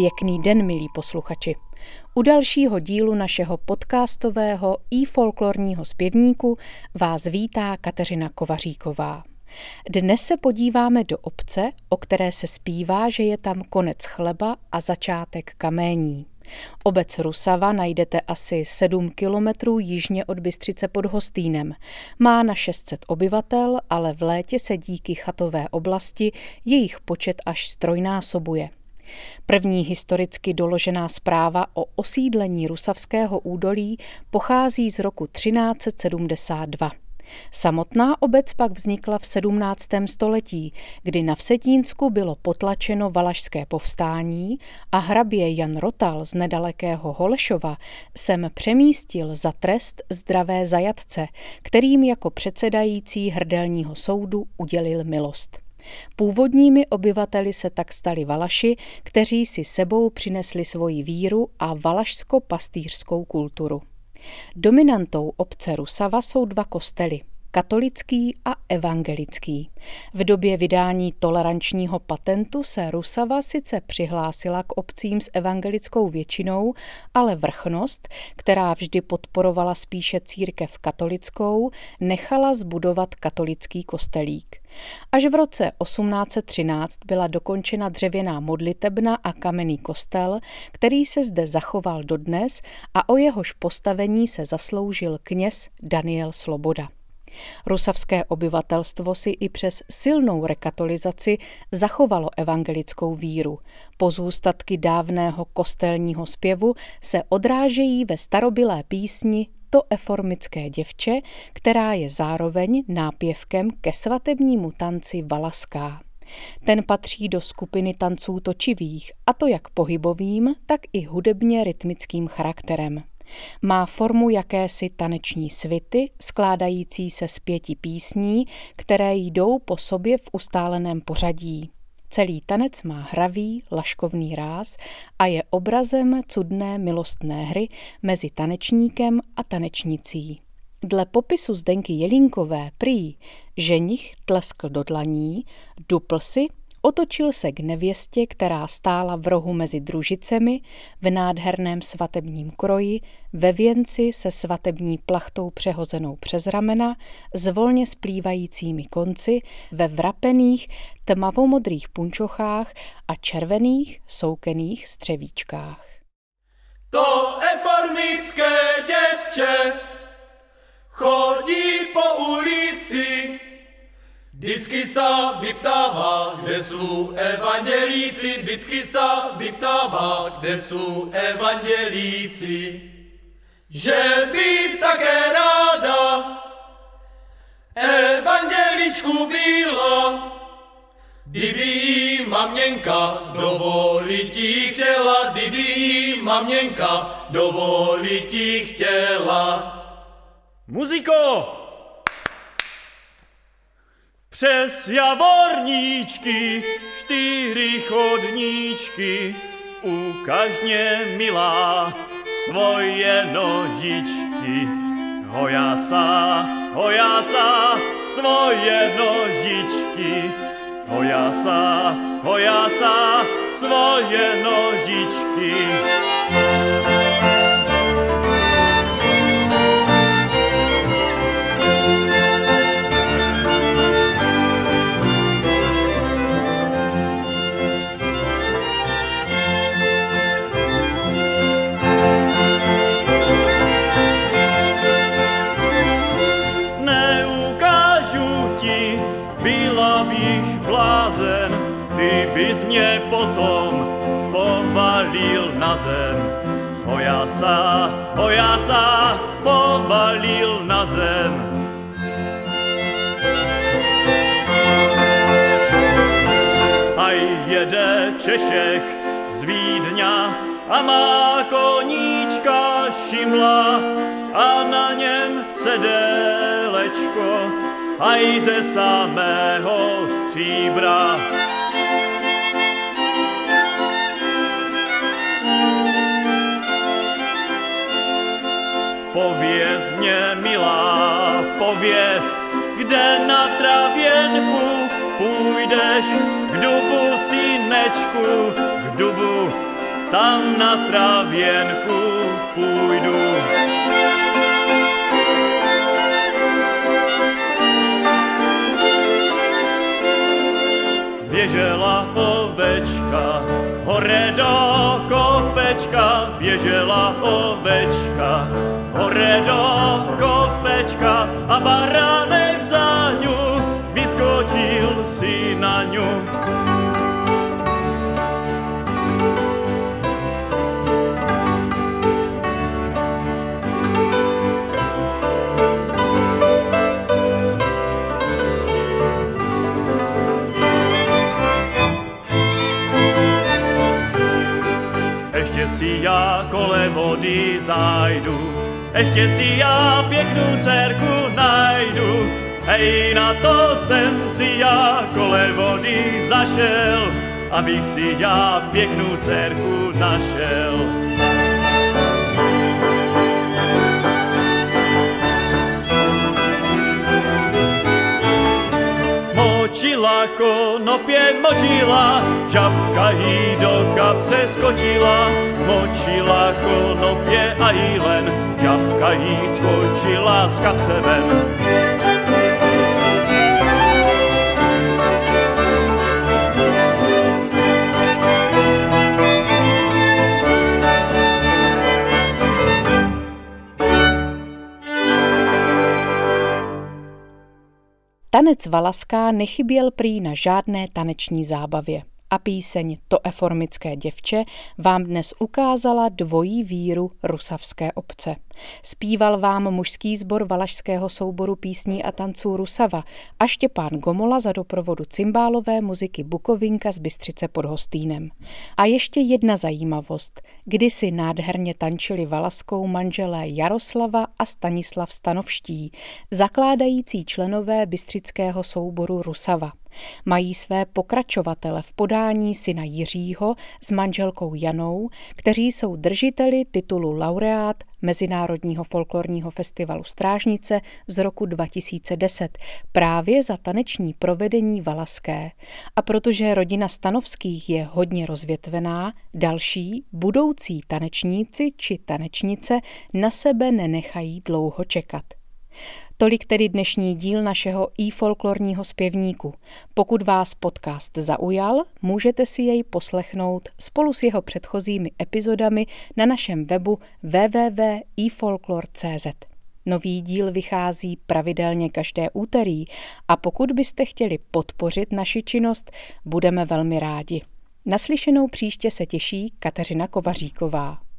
Pěkný den, milí posluchači. U dalšího dílu našeho podcastového iFolklorního zpěvníku vás vítá Kateřina Kovaříková. Dnes se podíváme do obce, o které se zpívá, že je tam konec chleba a začátek kamení. Obec Rusava najdete asi 7 kilometrů jižně od Bystřice pod Hostýnem. Má na 600 obyvatel, ale v létě se díky chatové oblasti jejich počet až strojnásobuje. První historicky doložená zpráva o osídlení Rusavského údolí pochází z roku 1372. Samotná obec pak vznikla v 17. století, kdy na Vsetínsku bylo potlačeno Valašské povstání a hrabě Jan Rotal z nedalekého Holešova sem přemístil za trest zdravé zajatce, kterým jako předsedající hrdelního soudu udělil milost. Původními obyvateli se tak stali Valaši, kteří si sebou přinesli svoji víru a valašsko-pastýřskou kulturu. Dominantou obce Rusava jsou 2 kostely, katolický a evangelický. V době vydání tolerančního patentu se Rusava sice přihlásila k obcím s evangelickou většinou, ale vrchnost, která vždy podporovala spíše církev katolickou, nechala zbudovat katolický kostelík. Až v roce 1813 byla dokončena dřevěná modlitebna a kamenný kostel, který se zde zachoval dodnes a o jehož postavení se zasloužil kněz Daniel Sloboda. Rusavské obyvatelstvo si i přes silnou rekatolizaci zachovalo evangelickou víru. Pozůstatky dávného kostelního zpěvu se odrážejí ve starobylé písni To eformické děvče, která je zároveň nápěvkem ke svatebnímu tanci valaská. Ten patří do skupiny tanců točivých, a to jak pohybovým, tak i hudebně rytmickým charakterem. Má formu jakési taneční svity, skládající se z 5 písní, které jdou po sobě v ustáleném pořadí. Celý tanec má hravý, laškovný ráz a je obrazem cudné milostné hry mezi tanečníkem a tanečnicí. Dle popisu Zdenky Jelínkové prý ženich tleskl do dlaní, dupl si, otočil se k nevěstě, která stála v rohu mezi družicemi, v nádherném svatebním kroji, ve věnci se svatební plachtou přehozenou přes ramena, s volně splývajícími konci, ve vrapených tmavomodrých punčochách a červených soukených střevíčkách. To eformické děvče chodí po ulici, vždycky sa vyptává, kde sú evangelíci, vždycky sa vyptává, kde sú evangelíci. Že by také ráda evangeličku byla, kdyby jí maměnka dovolit jí chtěla, kdyby jí maměnka dovolit jí chtěla. Muziko! Přes javorníčky, 4 chodníčky, ukažně milá svoje nožičky. Hojasa, svoje nožičky. Hojasa, svoje nožičky. Bys mě potom povalil na zem. Hojasa, povalil na zem. Aj jede Češek z Vídňa a má koníčka šimla a na něm sedelečko aj ze samého stříbra. Pověz mě, milá, pověz, kde na travěnku půjdeš k dubu, synečku, k dubu, tam na trávěnku půjdu. Běžela ovečka hore do kopečka, běžela ovečka hore do kopečka a baránek za ňu vyskočil si na ňu. Ještě si já kolem vody zajdu, ještě si já pěknou dcerku najdu. Hej, na to jsem si já kolem vody zašel, abych si já pěknou dcerku našel. Močila konopě, močila, žabka jí do kapse skočila. Močila konopě a jí len, žabka jí skočila z kapse ven. Tanec valaská nechyběl prý na žádné taneční zábavě a píseň To eformické děvče vám dnes ukázala dvojí víru rusavské obce. Zpíval vám mužský sbor Valašského souboru písní a tanců Rusava a Štěpán Gomola za doprovodu cymbálové muziky Bukovinka z Bystřice pod Hostýnem. A ještě jedna zajímavost. Kdysi nádherně tančili valaskou manželé Jaroslava a Stanislav Stanovští, zakládající členové Bystřického souboru Rusava. Mají své pokračovatele v podání syna Jiřího s manželkou Janou, kteří jsou držiteli titulu laureát Mezinárodního folklorního festivalu Strážnice z roku 2010 právě za taneční provedení valaské. A protože rodina Stanovských je hodně rozvětvená, další, budoucí tanečníci či tanečnice na sebe nenechají dlouho čekat. Tolik tedy dnešní díl našeho iFolklorního zpěvníku. Pokud vás podcast zaujal, můžete si jej poslechnout spolu s jeho předchozími epizodami na našem webu www.efolklor.cz. Nový díl vychází pravidelně každé úterý a pokud byste chtěli podpořit naši činnost, budeme velmi rádi. Naslyšenou příště se těší Kateřina Kovaříková.